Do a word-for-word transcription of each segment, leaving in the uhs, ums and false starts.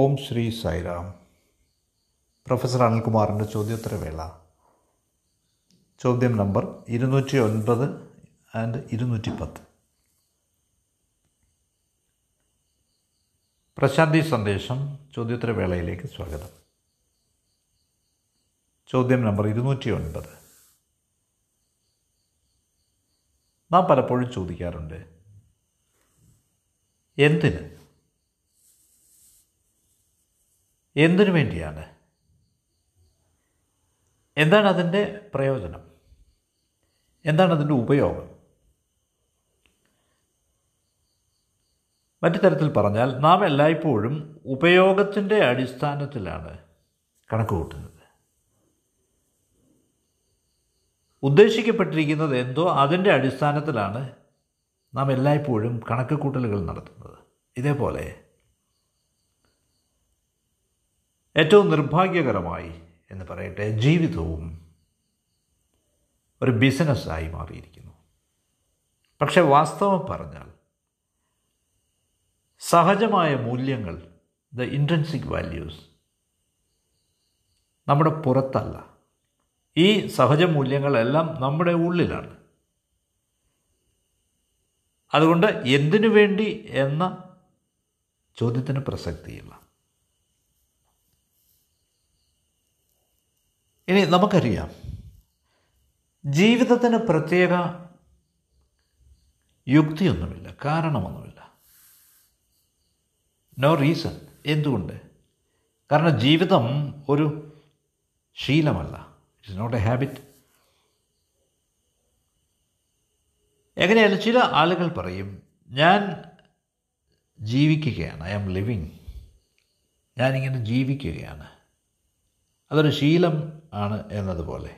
ഓം Shri Sairam. Professor അനിൽകുമാറിൻ്റെ ചോദ്യോത്തരവേള. ചോദ്യം നമ്പർ ഇരുന്നൂറ്റി ഒൻപത് ആൻഡ് ഇരുന്നൂറ്റി പത്ത്. പ്രശാന്തി സന്ദേശം ചോദ്യോത്തരവേളയിലേക്ക് സ്വാഗതം. ചോദ്യം നമ്പർ ഇരുന്നൂറ്റി ഒൻപത്. നാം പലപ്പോഴും ചോദിക്കാറുണ്ട്, എന്തിന് എന്തിനു വേണ്ടിയാണ്, എന്താണ് അതിൻ്റെ പ്രയോജനം, എന്താണ് അതിൻ്റെ ഉപയോഗം. മറ്റു തരത്തിൽ പറഞ്ഞാൽ നാം എല്ലായ്പ്പോഴും ഉപയോഗത്തിൻ്റെ അടിസ്ഥാനത്തിലാണ് കണക്ക് കൂട്ടുന്നത്. ഉദ്ദേശിക്കപ്പെട്ടിരിക്കുന്നത് എന്തോ അതിൻ്റെ അടിസ്ഥാനത്തിലാണ് നാം എല്ലായ്പ്പോഴും കണക്ക് കൂട്ടലുകൾ നടത്തുന്നത്. ഇതേപോലെ ഏറ്റവും നിർഭാഗ്യകരമായി എന്ന് പറയട്ടെ, ജീവിതവും ഒരു ബിസിനസ്സായി മാറിയിരിക്കുന്നു. പക്ഷെ വാസ്തവം പറഞ്ഞാൽ സഹജമായ മൂല്യങ്ങൾ, ദ ഇൻട്രിൻസിക് വാല്യൂസ്, നമ്മുടെ പുറത്തല്ല. ഈ സഹജ മൂല്യങ്ങളെല്ലാം നമ്മുടെ ഉള്ളിലാണ്. അതുകൊണ്ട് എന്തിനു വേണ്ടി എന്ന ചോദ്യത്തിന് പ്രസക്തിയില്ല. ഇനി നമുക്കറിയാം, ജീവിതത്തിന് പ്രത്യേക യുക്തിയൊന്നുമില്ല, കാരണമൊന്നുമില്ല, നോ റീസൺ. എന്തുകൊണ്ട്? കാരണം ജീവിതം ഒരു ശീലമല്ല, ഇറ്റ്സ് നോട്ട് എ ഹാബിറ്റ്. എങ്ങനെയാലും ചില ആളുകൾ പറയും, ഞാൻ ജീവിക്കുകയാണ്, ഐ ആം ലിവിങ്, ഞാനിങ്ങനെ ജീവിക്കുകയാണ്, അതൊരു ശീലം ആണ് എന്നതുപോലെ.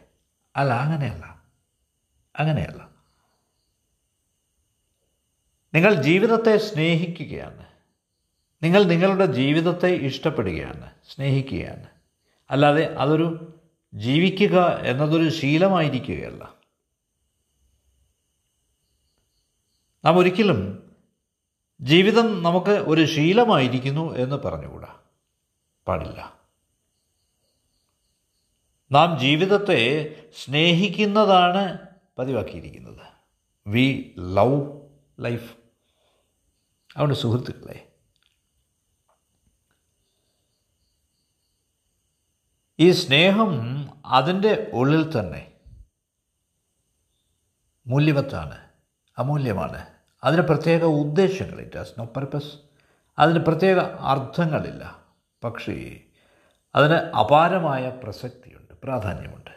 അല്ല, അങ്ങനെയല്ല അങ്ങനെയല്ല നിങ്ങൾ ജീവിതത്തെ സ്നേഹിക്കുകയാണ്, നിങ്ങൾ നിങ്ങളുടെ ജീവിതത്തെ ഇഷ്ടപ്പെടുകയാണ്, സ്നേഹിക്കുകയാണ്. അല്ലാതെ അതൊരു ജീവിക്കുക എന്നതൊരു ശീലമായിരിക്കുകയല്ല. നാം ഒരിക്കലും ജീവിതം നമുക്ക് ഒരു ശീലമായിരിക്കുന്നു എന്ന് പറഞ്ഞുകൂടാ, പാടില്ല. നാം ജീവിതത്തെ സ്നേഹിക്കുന്നതാണ് പതിവാക്കിയിരിക്കുന്നത്. We love life. അതുകൊണ്ട് സുഹൃത്തുക്കളെ, ഈ സ്നേഹം അതിൻ്റെ ഉള്ളിൽ തന്നെ മൂല്യവത്താണ്, അമൂല്യമാണ്. അതിന് പ്രത്യേക ഉദ്ദേശങ്ങളില്ല, നോ പർപ്പസ്. അതിന് പ്രത്യേക അർത്ഥങ്ങളില്ല. പക്ഷേ അതിന് അപാരമായ പ്രസക്തിയുണ്ട്, പ്രാധാന്യമുണ്ട്.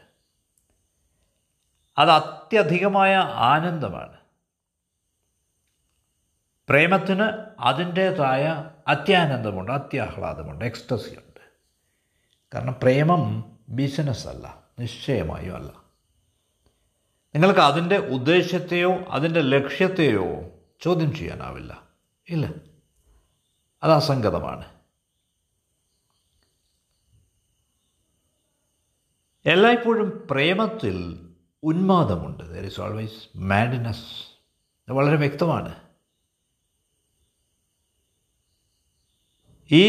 അത് അത്യധികമായ ആനന്ദമാണ്. പ്രേമത്തിന് അതിൻ്റേതായ അത്യാനന്ദമുണ്ട്, അത്യാഹ്ലാദമുണ്ട്, എക്സ്റ്റസിയുണ്ട്. കാരണം പ്രേമം ബിസിനസ്സല്ല, നിശ്ചയമായും അല്ല. നിങ്ങൾക്ക് അതിൻ്റെ ഉദ്ദേശ്യത്തെയോ അതിൻ്റെ ലക്ഷ്യത്തെയോ ചോദ്യം ചെയ്യാനാവില്ല. ഇല്ല, അത് അസംഗതമാണ്. എല്ലായ്പ്പോഴും പ്രേമത്തിൽ ഉന്മാദമുണ്ട്, ദെർ ഈസ് ഓൾവേസ് മാഡ്നെസ്. ഇത് വളരെ വ്യക്തമാണ്. ഈ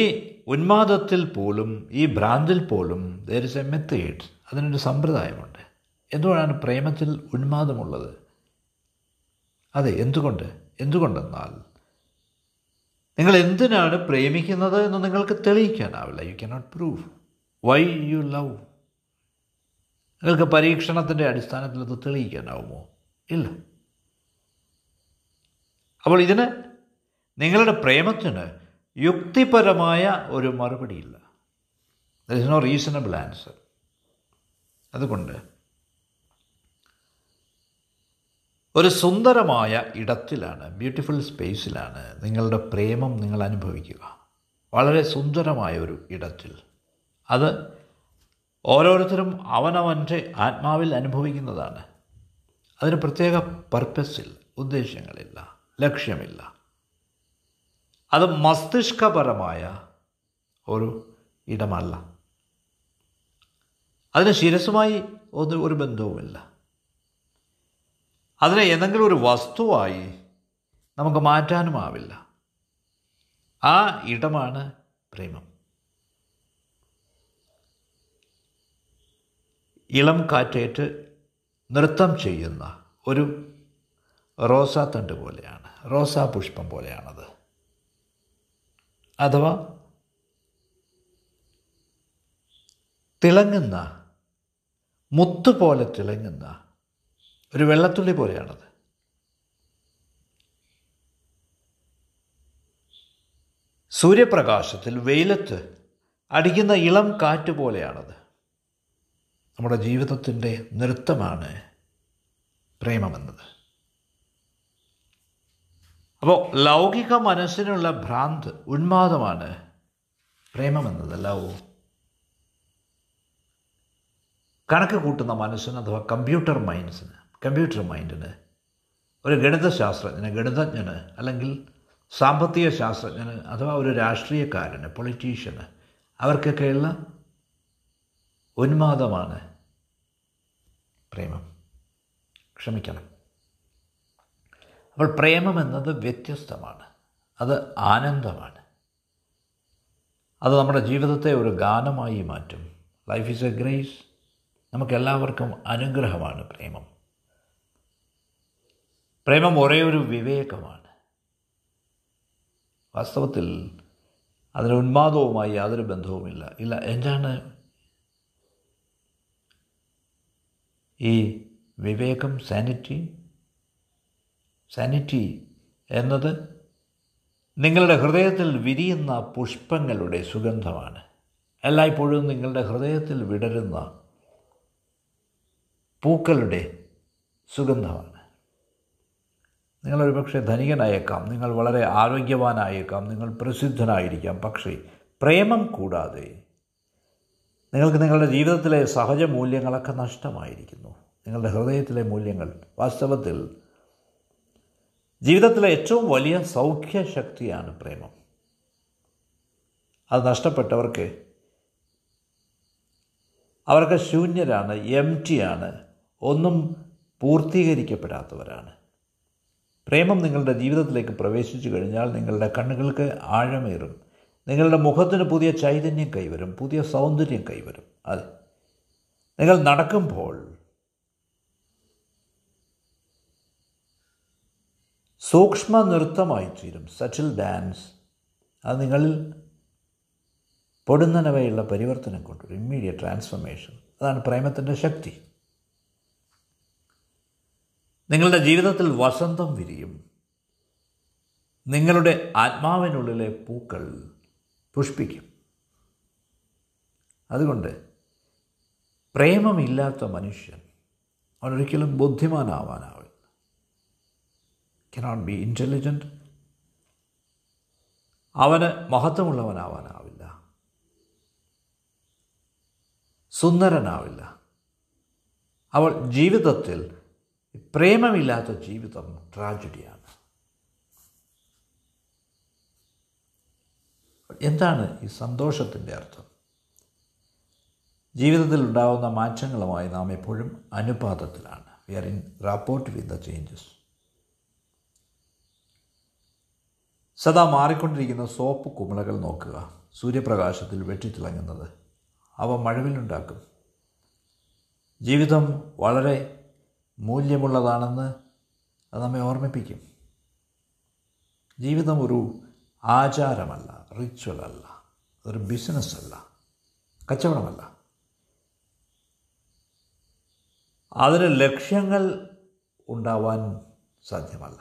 ഉന്മാദത്തിൽ പോലും, ഈ ഭ്രാന്തിൽ പോലും ദെർ ഈസ് എ മെത്തേഡ്, അതിനൊരു സമ്പ്രദായമുണ്ട്. എന്തുകൊണ്ടാണ് പ്രേമത്തിൽ ഉന്മാദമുള്ളത്? അതെ, എന്തുകൊണ്ട്? എന്തുകൊണ്ടെന്നാൽ നിങ്ങൾ എന്തിനാണ് പ്രേമിക്കുന്നത് എന്ന് നിങ്ങൾക്ക് തെളിയിക്കാനാവില്ല. You cannot prove why you love. നിങ്ങൾക്ക് പരീക്ഷണത്തിൻ്റെ അടിസ്ഥാനത്തിൽ അത് തെളിയിക്കാനാവുമോ? ഇല്ല. അപ്പോൾ ഇതിന്, നിങ്ങളുടെ പ്രേമത്തിന് യുക്തിപരമായ ഒരു മറുപടിയില്ല. There is no reasonable answer. അതുകൊണ്ട് ഒരു സുന്ദരമായ ഇടത്തിലാണ്, ബ്യൂട്ടിഫുൾ സ്പേസിലാണ് നിങ്ങളുടെ പ്രേമം നിങ്ങൾ അനുഭവിക്കുക. വളരെ സുന്ദരമായ ഒരു ഇടത്തിൽ. അത് ഓരോരുത്തരും അവനവൻ്റെ ആത്മാവിൽ അനുഭവിക്കുന്നതാണ്. അതിന് പ്രത്യേക പർപ്പസിൽ, ഉദ്ദേശങ്ങളില്ല, ലക്ഷ്യമില്ല. അത് മസ്തിഷ്കപരമായ ഒരു ഇടമല്ല. അതിന് ശിരസ്സുമായി ഒരു ഒരു ബന്ധവുമില്ല. അതിനെ എന്തെങ്കിലും ഒരു വസ്തുവായി നമുക്ക് മാറ്റാനുമാവില്ല. ആ ഇടമാണ് പ്രേമം. ഇളം കാറ്റേറ്റ് നൃത്തം ചെയ്യുന്ന ഒരു റോസാത്തണ്ട് പോലെയാണ്, റോസാ പുഷ്പം പോലെയാണത്. അഥവാ തിളങ്ങുന്ന മുത്തുപോലെ തിളങ്ങുന്ന ഒരു വെള്ളത്തുള്ളി പോലെയാണത്. സൂര്യപ്രകാശത്തിൽ വെയിലത്ത് അടിക്കുന്ന ഇളം കാറ്റ് പോലെയാണത്. നമ്മുടെ ജീവിതത്തിൻ്റെ നൃത്തമാണ് പ്രേമമെന്നത്. അപ്പോൾ ലൗകിക മനസ്സിനുള്ള ഭ്രാന്ത്, ഉന്മാദമാണ് പ്രേമമെന്നതല്ല. ഓ കണക്ക് കൂട്ടുന്ന മനസ്സിന് അഥവാ കമ്പ്യൂട്ടർ മൈൻഡ്സിന് കമ്പ്യൂട്ടർ മൈൻഡിന് ഒരു ഗണിതശാസ്ത്രജ്ഞന്, ഗണിതജ്ഞന്, അല്ലെങ്കിൽ സാമ്പത്തിക ശാസ്ത്രജ്ഞന്, അഥവാ ഒരു രാഷ്ട്രീയക്കാരന്, പൊളിറ്റീഷ്യന്, അവർക്കൊക്കെയുള്ള ഉന്മാദമാണ് പ്രേമം. ക്ഷമിക്കണം. അപ്പോൾ പ്രേമം എന്നത് വ്യത്യസ്തമാണ്, അത് ആനന്ദമാണ്. അത് നമ്മുടെ ജീവിതത്തെ ഒരു ഗാനമായി മാറ്റും. Life is a grace. നമുക്കെല്ലാവർക്കും അനുഗ്രഹമാണ് പ്രേമം. പ്രേമം ഒരേ ഒരു വിവേകമാണ്. വാസ്തവത്തിൽ അതിന് ഉന്മാദവുമായി യാതൊരു ബന്ധവുമില്ല. ഇല്ല, എന്താണ് ഈ വിവേകം? സാനിറ്റി സാനിറ്റി എന്നത് നിങ്ങളുടെ ഹൃദയത്തിൽ വിരിയുന്ന പുഷ്പങ്ങളുടെ സുഗന്ധമാണ്. എല്ലായ്പ്പോഴും നിങ്ങളുടെ ഹൃദയത്തിൽ വിടരുന്ന പൂക്കളുടെ സുഗന്ധമാണ്. നിങ്ങളൊരു പക്ഷേ ധനികനായേക്കാം, നിങ്ങൾ വളരെ ആരോഗ്യവാനായേക്കാം, നിങ്ങൾ പ്രസിദ്ധനായിരിക്കാം. പക്ഷേ പ്രേമം കൂടാതെ നിങ്ങൾക്ക് നിങ്ങളുടെ ജീവിതത്തിലെ സഹജ മൂല്യങ്ങളൊക്കെ നഷ്ടമായിരിക്കുന്നു. നിങ്ങളുടെ ഹൃദയത്തിലെ മൂല്യങ്ങൾ വാസ്തവത്തിൽ ജീവിതത്തിലെ ഏറ്റവും വലിയ സൗഖ്യശക്തിയാണ് പ്രേമം. അത് നഷ്ടപ്പെട്ടവർക്ക്, അവർക്ക് ശൂന്യരാണ്, എം ടിയാണ്, ഒന്നും പൂർത്തീകരിക്കപ്പെടാത്തവരാണ്. പ്രേമം നിങ്ങളുടെ ജീവിതത്തിലേക്ക് പ്രവേശിച്ചു കഴിഞ്ഞാൽ നിങ്ങളുടെ കണ്ണുകൾക്ക് ആഴമേറും, നിങ്ങളുടെ മുഖത്തിന് പുതിയ ചൈതന്യം കൈവരും, പുതിയ സൗന്ദര്യം കൈവരും. അത് നിങ്ങൾ നടക്കുമ്പോൾ സൂക്ഷ്മ നൃത്തമായി തീരും, സറ്റിൽ ഡാൻസ്. അത് നിങ്ങളിൽ പൊടുന്നനവയുള്ള പരിവർത്തനം കൊണ്ടുവരും, ഇമ്മീഡിയറ്റ് ട്രാൻസ്ഫോർമേഷൻ. അതാണ് പ്രേമത്തിൻ്റെ ശക്തി. നിങ്ങളുടെ ജീവിതത്തിൽ വസന്തം വിരിയും. നിങ്ങളുടെ ആത്മാവിനുള്ളിലെ പൂക്കൾ പുഷ്പിക്കും. അതുകൊണ്ട് പ്രേമമില്ലാത്ത മനുഷ്യൻ അവനൊരിക്കലും ബുദ്ധിമാനാവാനാവില്ല. Cannot be intelligent. അവന് മഹത്വമുള്ളവനാവാനാവില്ല, സുന്ദരനാവില്ല. അവൾ ജീവിതത്തിൽ പ്രേമമില്ലാത്ത ജീവിതം ട്രാജഡിയാണ്. എന്താണ് ഈ സന്തോഷത്തിൻ്റെ അർത്ഥം? ജീവിതത്തിൽ ഉണ്ടാകുന്ന മാറ്റങ്ങളുമായി നാം എപ്പോഴും അനുപാതത്തിലാണ്. We are in rapport with the changes. സദാ മാറിക്കൊണ്ടിരിക്കുന്ന സോപ്പ് കുമിളകൾ നോക്കുക, സൂര്യപ്രകാശത്തിൽ വെട്ടിത്തിളങ്ങുന്നത്. അവ മഴവിലുണ്ടാക്കും. ജീവിതം വളരെ മൂല്യമുള്ളതാണെന്ന് അത് നമ്മെ ഓർമ്മിപ്പിക്കും. ജീവിതം ഒരു ആചാരമല്ല, റിച്വൽ അല്ല, ഒരു ബിസിനസ് അല്ല, കച്ചവടമല്ല. അതിന് ലക്ഷ്യങ്ങൾ ഉണ്ടാവാൻ സാധ്യമല്ല.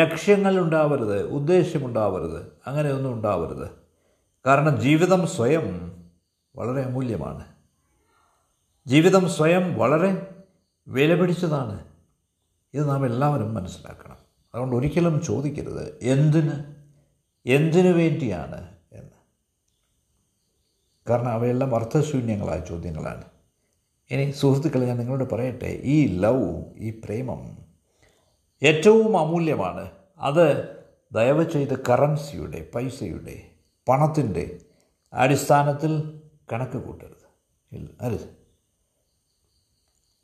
ലക്ഷ്യങ്ങൾ ഉണ്ടാവരുത്, ഉദ്ദേശ്യമുണ്ടാവരുത്, അങ്ങനെയൊന്നും ഉണ്ടാവരുത്. കാരണം ജീവിതം സ്വയം വളരെ അമൂല്യമാണ്. ജീവിതം സ്വയം വളരെ വിലപിടിച്ചതാണ്. ഇത് നാം എല്ലാവരും മനസ്സിലാക്കണം. അതുകൊണ്ട് ഒരിക്കലും ചോദിക്കരുത് എന്തിന്, എന്തിനു വേണ്ടിയാണ് എന്ന്. കാരണം അവയെല്ലാം അർത്ഥശൂന്യങ്ങളായ ചോദ്യങ്ങളാണ്. ഇനി സുഹൃത്തുക്കളെ, ഞാൻ നിങ്ങളോട് പറയട്ടെ, ഈ ലവ്, ഈ പ്രേമം ഏറ്റവും അമൂല്യമാണ്. അത് ദയവ് ചെയ്ത് കറൻസിയുടെ, പൈസയുടെ, പണത്തിൻ്റെ അടിസ്ഥാനത്തിൽ കണക്ക് കൂട്ടരുത്. ഇല്ല, അരുത്.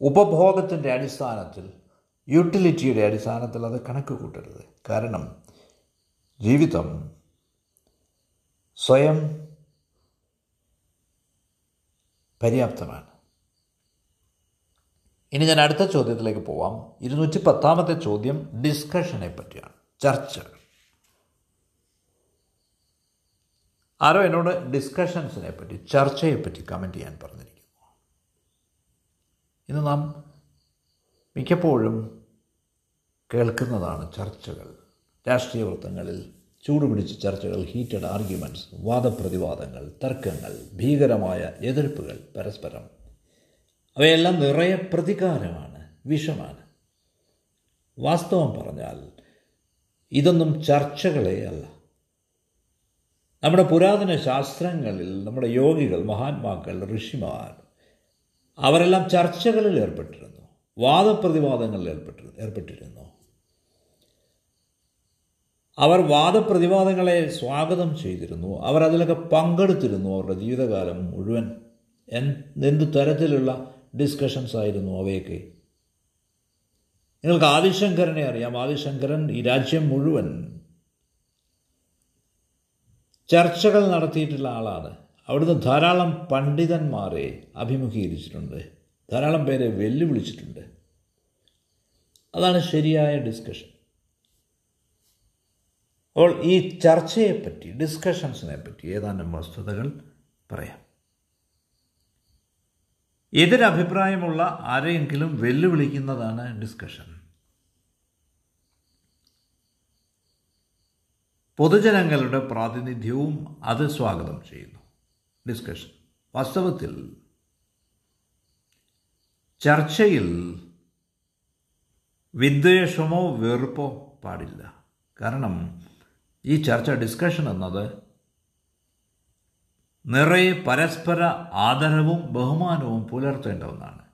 ഉപഭോഗത്തിൻ്റെ അടിസ്ഥാനത്തിൽ, യൂട്ടിലിറ്റിയുടെ അടിസ്ഥാനത്തിൽ അത് കണക്ക് കൂട്ടരുത്. കാരണം ജീവിതം സ്വയം പര്യാപ്തമാണ്. ഇനി ഞാൻ അടുത്ത ചോദ്യത്തിലേക്ക് പോവാം. ഇരുന്നൂറ്റി പത്താമത്തെ ചോദ്യം ഡിസ്കഷനെ പറ്റിയാണ്, ചർച്ചകൾ. ആരോ എന്നോട് ഡിസ്കഷൻസിനെ പറ്റി, ചർച്ചയെപ്പറ്റി കമൻറ്റ് ചെയ്യാൻ പറഞ്ഞിരിക്കുന്നു. ഇന്ന് നാം മിക്കപ്പോഴും കേൾക്കുന്നതാണ് ചർച്ചകൾ. രാഷ്ട്രീയ വൃത്തങ്ങളിൽ ചൂടുപിടിച്ച ചർച്ചകൾ, ഹീറ്റഡ് ആർഗ്യുമെൻറ്റ്സ്, വാദപ്രതിവാദങ്ങൾ, തർക്കങ്ങൾ, ഭീകരമായ എതിർപ്പുകൾ പരസ്പരം. അവയെല്ലാം നിറയെ പ്രതികാരമാണ്, വിഷമാണ്. വാസ്തവം പറഞ്ഞാൽ ഇതൊന്നും ചർച്ചകളെ അല്ല. നമ്മുടെ പുരാതന ശാസ്ത്രങ്ങളിൽ നമ്മുടെ യോഗികൾ, മഹാന്മാക്കൾ, ഋഷിമാർ അവരെല്ലാം ചർച്ചകളിൽ ഏർപ്പെട്ടിരുന്നു, വാദപ്രതിവാദങ്ങളിൽ ഏർപ്പെട്ടി ഏർപ്പെട്ടിരുന്നു അവർ വാദപ്രതിവാദങ്ങളെ സ്വാഗതം ചെയ്തിരുന്നു, അവർ അതിലൊക്കെ പങ്കെടുത്തിരുന്നു. അവരുടെ ജീവിതകാലം മുഴുവൻ എന്ത് തരത്തിലുള്ള ഡിസ്കഷൻസ് ആയിരുന്നു അവയൊക്കെ. നിങ്ങൾക്ക് ആദിശങ്കരനെ അറിയാം. ആദിശങ്കരൻ ഈ രാജ്യം മുഴുവൻ ചർച്ചകൾ നടത്തിയിട്ടുള്ള ആളാണ്. അവിടുന്ന് ധാരാളം പണ്ഡിതന്മാരെ അഭിമുഖീകരിച്ചിട്ടുണ്ട്, ധാരാളം പേരെ വെല്ലുവിളിച്ചിട്ടുണ്ട്. അതാണ് ശരിയായ ഡിസ്കഷൻ. അപ്പോൾ ഈ ചർച്ചയെപ്പറ്റി, ഡിസ്കഷൻസിനെ പറ്റി ഏതാനും വസ്തുതകൾ പറയാം. എതിരഭിപ്രായമുള്ള ആരെയെങ്കിലും വെല്ലുവിളിക്കുന്നതാണ് ഡിസ്കഷൻ. പൊതുജനങ്ങളുടെ പ്രാതിനിധ്യവും അത് സ്വാഗതം ചെയ്യുന്നു, ഡിസ്കഷൻ. വാസ്തവത്തിൽ ചർച്ചയിൽ വിദ്വേഷമോ വെറുപ്പോ പാടില്ല. കാരണം ഈ ചർച്ച, ഡിസ്കഷൻ എന്നത് നിറയെ പരസ്പര ആദരവും ബഹുമാനവും പുലർത്തേണ്ട ഒന്നാണ്.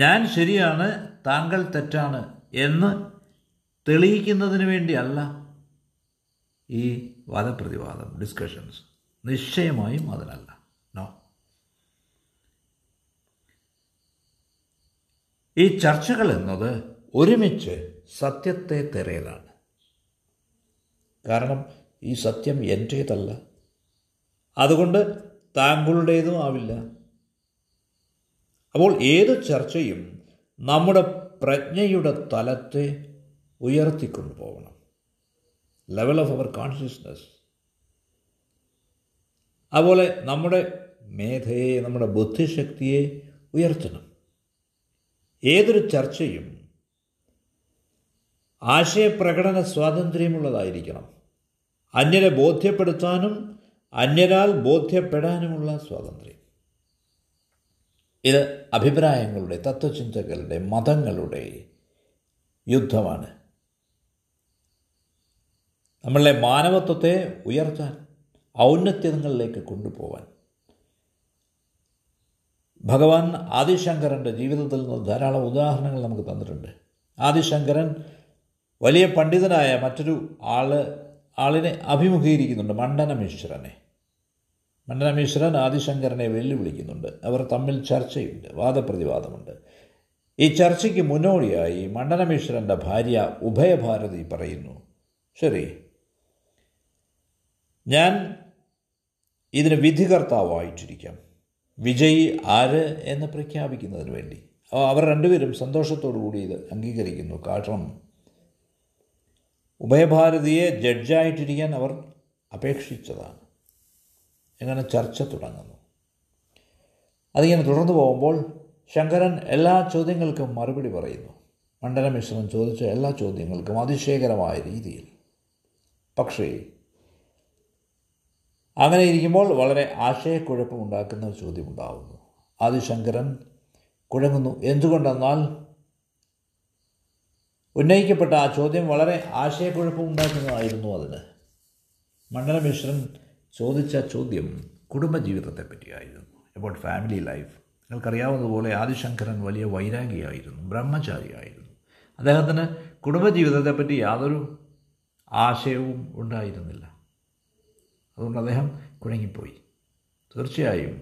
ഞാൻ ശരിയാണ്, താങ്കൾ തെറ്റാണ് എന്ന് തെളിയിക്കുന്നതിന് വേണ്ടിയല്ല ഈ വാദപ്രതിവാദം, ഡിസ്കഷൻസ്. നിശ്ചയമായും അതിനല്ല. നോ, ഈ ചർച്ചകൾ എന്നത് ഒരുമിച്ച് സത്യത്തെ തിരയലാണ്. കാരണം ഈ സത്യം എൻ്റേതല്ല, അതുകൊണ്ട് താങ്കളുടേതും ആവില്ല. അപ്പോൾ ഏത് ചർച്ചയും നമ്മുടെ പ്രജ്ഞയുടെ തലത്തെ ഉയർത്തിക്കൊണ്ടു പോകണം, ലെവൽ ഓഫ് അവർ കോൺഷ്യസ്നസ്. അതുപോലെ നമ്മുടെ മേധയെ, നമ്മുടെ ബുദ്ധിശക്തിയെ ഉയർത്തണം. ഏതൊരു ചർച്ചയും ആശയപ്രകടന സ്വാതന്ത്ര്യമുള്ളതായിരിക്കണം. അന്യരെ ബോധ്യപ്പെടുത്താനും അന്യരാൽ ബോധ്യപ്പെടാനുമുള്ള സ്വാതന്ത്ര്യം. ഇത് അഭിപ്രായങ്ങളുടെ, തത്വചിന്തകളുടെ, മതങ്ങളുടെ യുദ്ധമാണ്. നമ്മളുടെ മാനവത്വത്തെ ഉയർത്താൻ, ഔന്നത്യങ്ങളിലേക്ക് കൊണ്ടുപോവാൻ ഭഗവാൻ ആദിശങ്കരൻ്റെ ജീവിതത്തിൽ നിന്ന് ധാരാളം ഉദാഹരണങ്ങൾ നമുക്ക് തന്നിട്ടുണ്ട്. ആദിശങ്കരൻ വലിയ പണ്ഡിതനായ മറ്റൊരു ആള് ആളിനെ അഭിമുഖീകരിക്കുന്നുണ്ട്, മണ്ഡനമേശ്വരനെ. മണ്ഡനമേശ്വരൻ ആദിശങ്കരനെ വെല്ലുവിളിക്കുന്നുണ്ട്. അവർ തമ്മിൽ ചർച്ചയുണ്ട്, വാദപ്രതിവാദമുണ്ട്. ഈ ചർച്ചയ്ക്ക് മുന്നോടിയായി മണ്ഡനമേശ്വരൻ്റെ ഭാര്യ ഉഭയഭാരതി പറയുന്നു, ശരി, ഞാൻ ഇതിന് വിധികർത്താവായിട്ടിരിക്കാം, വിജയി ആര് എന്ന് പ്രഖ്യാപിക്കുന്നതിന് വേണ്ടി. അവർ രണ്ടുപേരും സന്തോഷത്തോടു കൂടി ഇത് അംഗീകരിക്കുന്നു. കാരണം ഉഭയഭാരതിയെ ജഡ്ജായിട്ടിരിക്കാൻ അവർ അപേക്ഷിച്ചതാണ്. അങ്ങനെ ചർച്ച തുടങ്ങുന്നു. അതിങ്ങനെ തുടർന്നു പോകുമ്പോൾ ശങ്കരൻ എല്ലാ ചോദ്യങ്ങൾക്കും മറുപടി പറയുന്നു. മണ്ഡനമിശ്രൻ ചോദിച്ച എല്ലാ ചോദ്യങ്ങൾക്കും അതിശയകരമായ രീതിയിൽ. പക്ഷേ അങ്ങനെ ഇരിക്കുമ്പോൾ വളരെ ആശയക്കുഴപ്പമുണ്ടാക്കുന്ന ഒരു ചോദ്യമുണ്ടാകുന്നു. ആദിശങ്കരൻ കുഴങ്ങുന്നു. എന്തുകൊണ്ടെന്നാൽ ഉന്നയിക്കപ്പെട്ട ആ ചോദ്യം വളരെ ആശയക്കുഴപ്പമുണ്ടാക്കുന്നതായിരുന്നു. അതിന് മണ്ഡനമിശ്രൻ ചോദിച്ച ചോദ്യം കുടുംബജീവിതത്തെ പറ്റിയായിരുന്നു, അബൌട്ട് ഫാമിലി ലൈഫ്. നിങ്ങൾക്കറിയാവുന്നതുപോലെ ആദിശങ്കരൻ വലിയ വൈരാഗിയായിരുന്നു, ബ്രഹ്മചാരിയായിരുന്നു. അദ്ദേഹത്തിന് കുടുംബജീവിതത്തെപ്പറ്റി യാതൊരു ആശയവും ഉണ്ടായിരുന്നില്ല. അതുകൊണ്ട് അദ്ദേഹം കുഴങ്ങിപ്പോയി. തീർച്ചയായും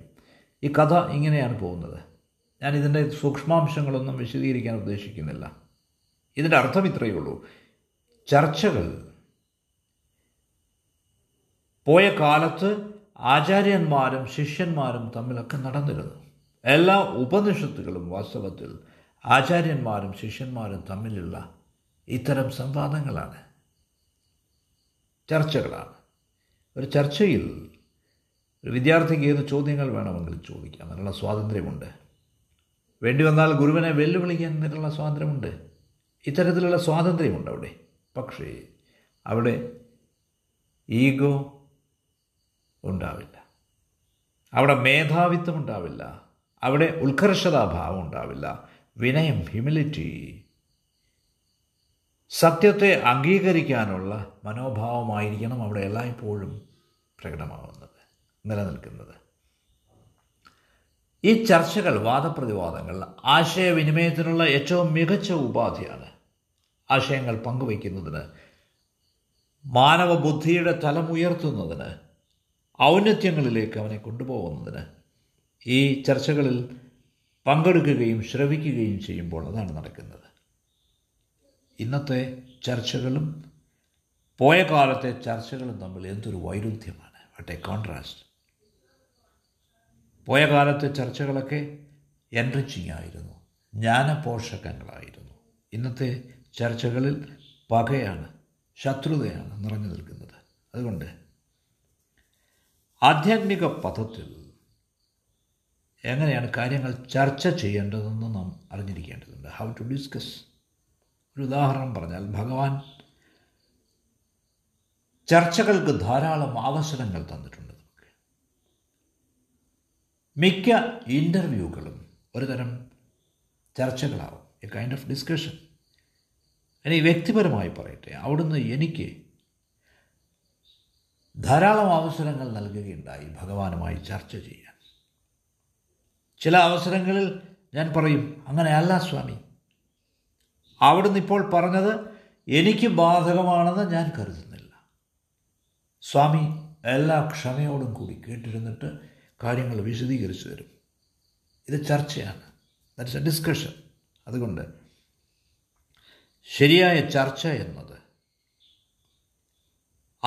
ഈ കഥ ഇങ്ങനെയാണ് പോകുന്നത്. ഞാൻ ഇതിൻ്റെ സൂക്ഷ്മാംശങ്ങളൊന്നും വിശദീകരിക്കാൻ ഉദ്ദേശിക്കുന്നില്ല. ഇതിൻ്റെ അർത്ഥം ഇത്രയേ ഉള്ളൂ. ചർച്ചകൾ പോയ കാലത്ത് ആചാര്യന്മാരും ശിഷ്യന്മാരും തമ്മിലൊക്കെ നടന്നിരുന്നു. എല്ലാ ഉപനിഷത്തുകളും വാസ്തവത്തിൽ ആചാര്യന്മാരും ശിഷ്യന്മാരും തമ്മിലുള്ള ഇത്തരം സംവാദങ്ങളാണ്, ചർച്ചകളാണ്. ഒരു ചർച്ചയിൽ ഒരു വിദ്യാർത്ഥിക്ക് ഏത് ചോദ്യങ്ങൾ വേണമെങ്കിലും ചോദിക്കാം, അതിനുള്ള സ്വാതന്ത്ര്യമുണ്ട്. വേണ്ടി വന്നാൽ ഗുരുവിനെ വെല്ലുവിളിക്കാൻ അതിനുള്ള സ്വാതന്ത്ര്യമുണ്ട്. ഇത്തരത്തിലുള്ള സ്വാതന്ത്ര്യമുണ്ട് അവിടെ. പക്ഷേ അവിടെ ഈഗോ ഉണ്ടാവില്ല, അവിടെ മേധാവിത്വം ഉണ്ടാവില്ല, അവിടെ ഉത്കർഷതാഭാവം ഉണ്ടാവില്ല. വിനയം, ഹ്യൂമിലിറ്റി, സത്യത്തെ അംഗീകരിക്കാനുള്ള മനോഭാവമായിരിക്കണം അവിടെ എല്ലായ്പ്പോഴും പ്രകടമാവുന്നത്, നിലനിൽക്കുന്നത്. ഈ ചർച്ചകൾ, വാദപ്രതിവാദങ്ങൾ ആശയവിനിമയത്തിനുള്ള ഏറ്റവും മികച്ച ഉപാധിയാണ്. ആശയങ്ങൾ പങ്കുവയ്ക്കുന്നതിന്, മാനവ ബുദ്ധിയുടെ തലമുയർത്തുന്നതിന്, ഔന്നത്യങ്ങളിലേക്ക് അവനെ കൊണ്ടുപോകുന്നതിന് ഈ ചർച്ചകളിൽ പങ്കെടുക്കുകയും ശ്രവിക്കുകയും ചെയ്യുമ്പോൾ അതാണ് നടക്കുന്നത്. ഇന്നത്തെ ചർച്ചകളും പോയ കാലത്തെ ചർച്ചകളും തമ്മിൽ എന്തൊരു വൈരുദ്ധ്യമാണ്, വാട്ട് എ കോൺട്രാസ്റ്റ്. പോയ കാലത്തെ ചർച്ചകളൊക്കെ എൻറിച്ചിങ് ആയിരുന്നു, ജ്ഞാനപോഷകങ്ങളായിരുന്നു. ഇന്നത്തെ ചർച്ചകളിൽ പകയാണ്, ശത്രുതയാണ് നിറഞ്ഞു നിൽക്കുന്നത്. അതുകൊണ്ട് ആധ്യാത്മിക പദത്തിൽ എങ്ങനെയാണ് കാര്യങ്ങൾ ചർച്ച ചെയ്യേണ്ടതെന്ന് നാം അറിഞ്ഞിരിക്കേണ്ടതുണ്ട്. How to discuss. ഒരു ഉദാഹരണം പറഞ്ഞാൽ, ഭഗവാൻ ചർച്ചകൾക്ക് ധാരാളം അവസരങ്ങൾ തന്നിട്ടുണ്ട്. നമുക്ക് മിക്ക ഇൻ്റർവ്യൂകളും ഒരുതരം ചർച്ചകളാവും, എ കൈൻഡ് ഓഫ് ഡിസ്കഷൻ. ഇനി വ്യക്തിപരമായി പറയട്ടെ, അവിടുന്ന് എനിക്ക് ധാരാളം അവസരങ്ങൾ നൽകുകയുണ്ടായി ഭഗവാനുമായി ചർച്ച ചെയ്യാൻ. ചില അവസരങ്ങളിൽ ഞാൻ പറയും, അങ്ങനെയല്ല സ്വാമി, അവിടുന്ന് ഇപ്പോൾ പറഞ്ഞത് എനിക്ക് ബാധകമാണെന്ന് ഞാൻ കരുതുന്നില്ല സ്വാമി, എല്ലാ ക്ഷമയോടും കൂടി കേട്ടിരുന്നിട്ട് കാര്യങ്ങൾ വിശദീകരിച്ചു തരും. ഇത് ചർച്ചയാണ്, ദാറ്റ്സ് എ ഡിസ്കഷൻ. അതുകൊണ്ട് ശരിയായ ചർച്ച എന്നത്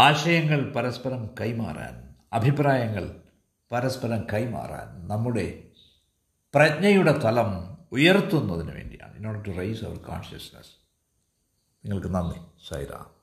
ആശയങ്ങൾ പരസ്പരം കൈമാറാൻ, അഭിപ്രായങ്ങൾ പരസ്പരം കൈമാറാൻ, നമ്മുടെ പ്രജ്ഞയുടെ തലം ഉയർത്തുന്നതിന് വേണ്ടിയാണ്. In order to raise our consciousness. നിങ്ങൾക്ക് നന്ദി. സായിറാം.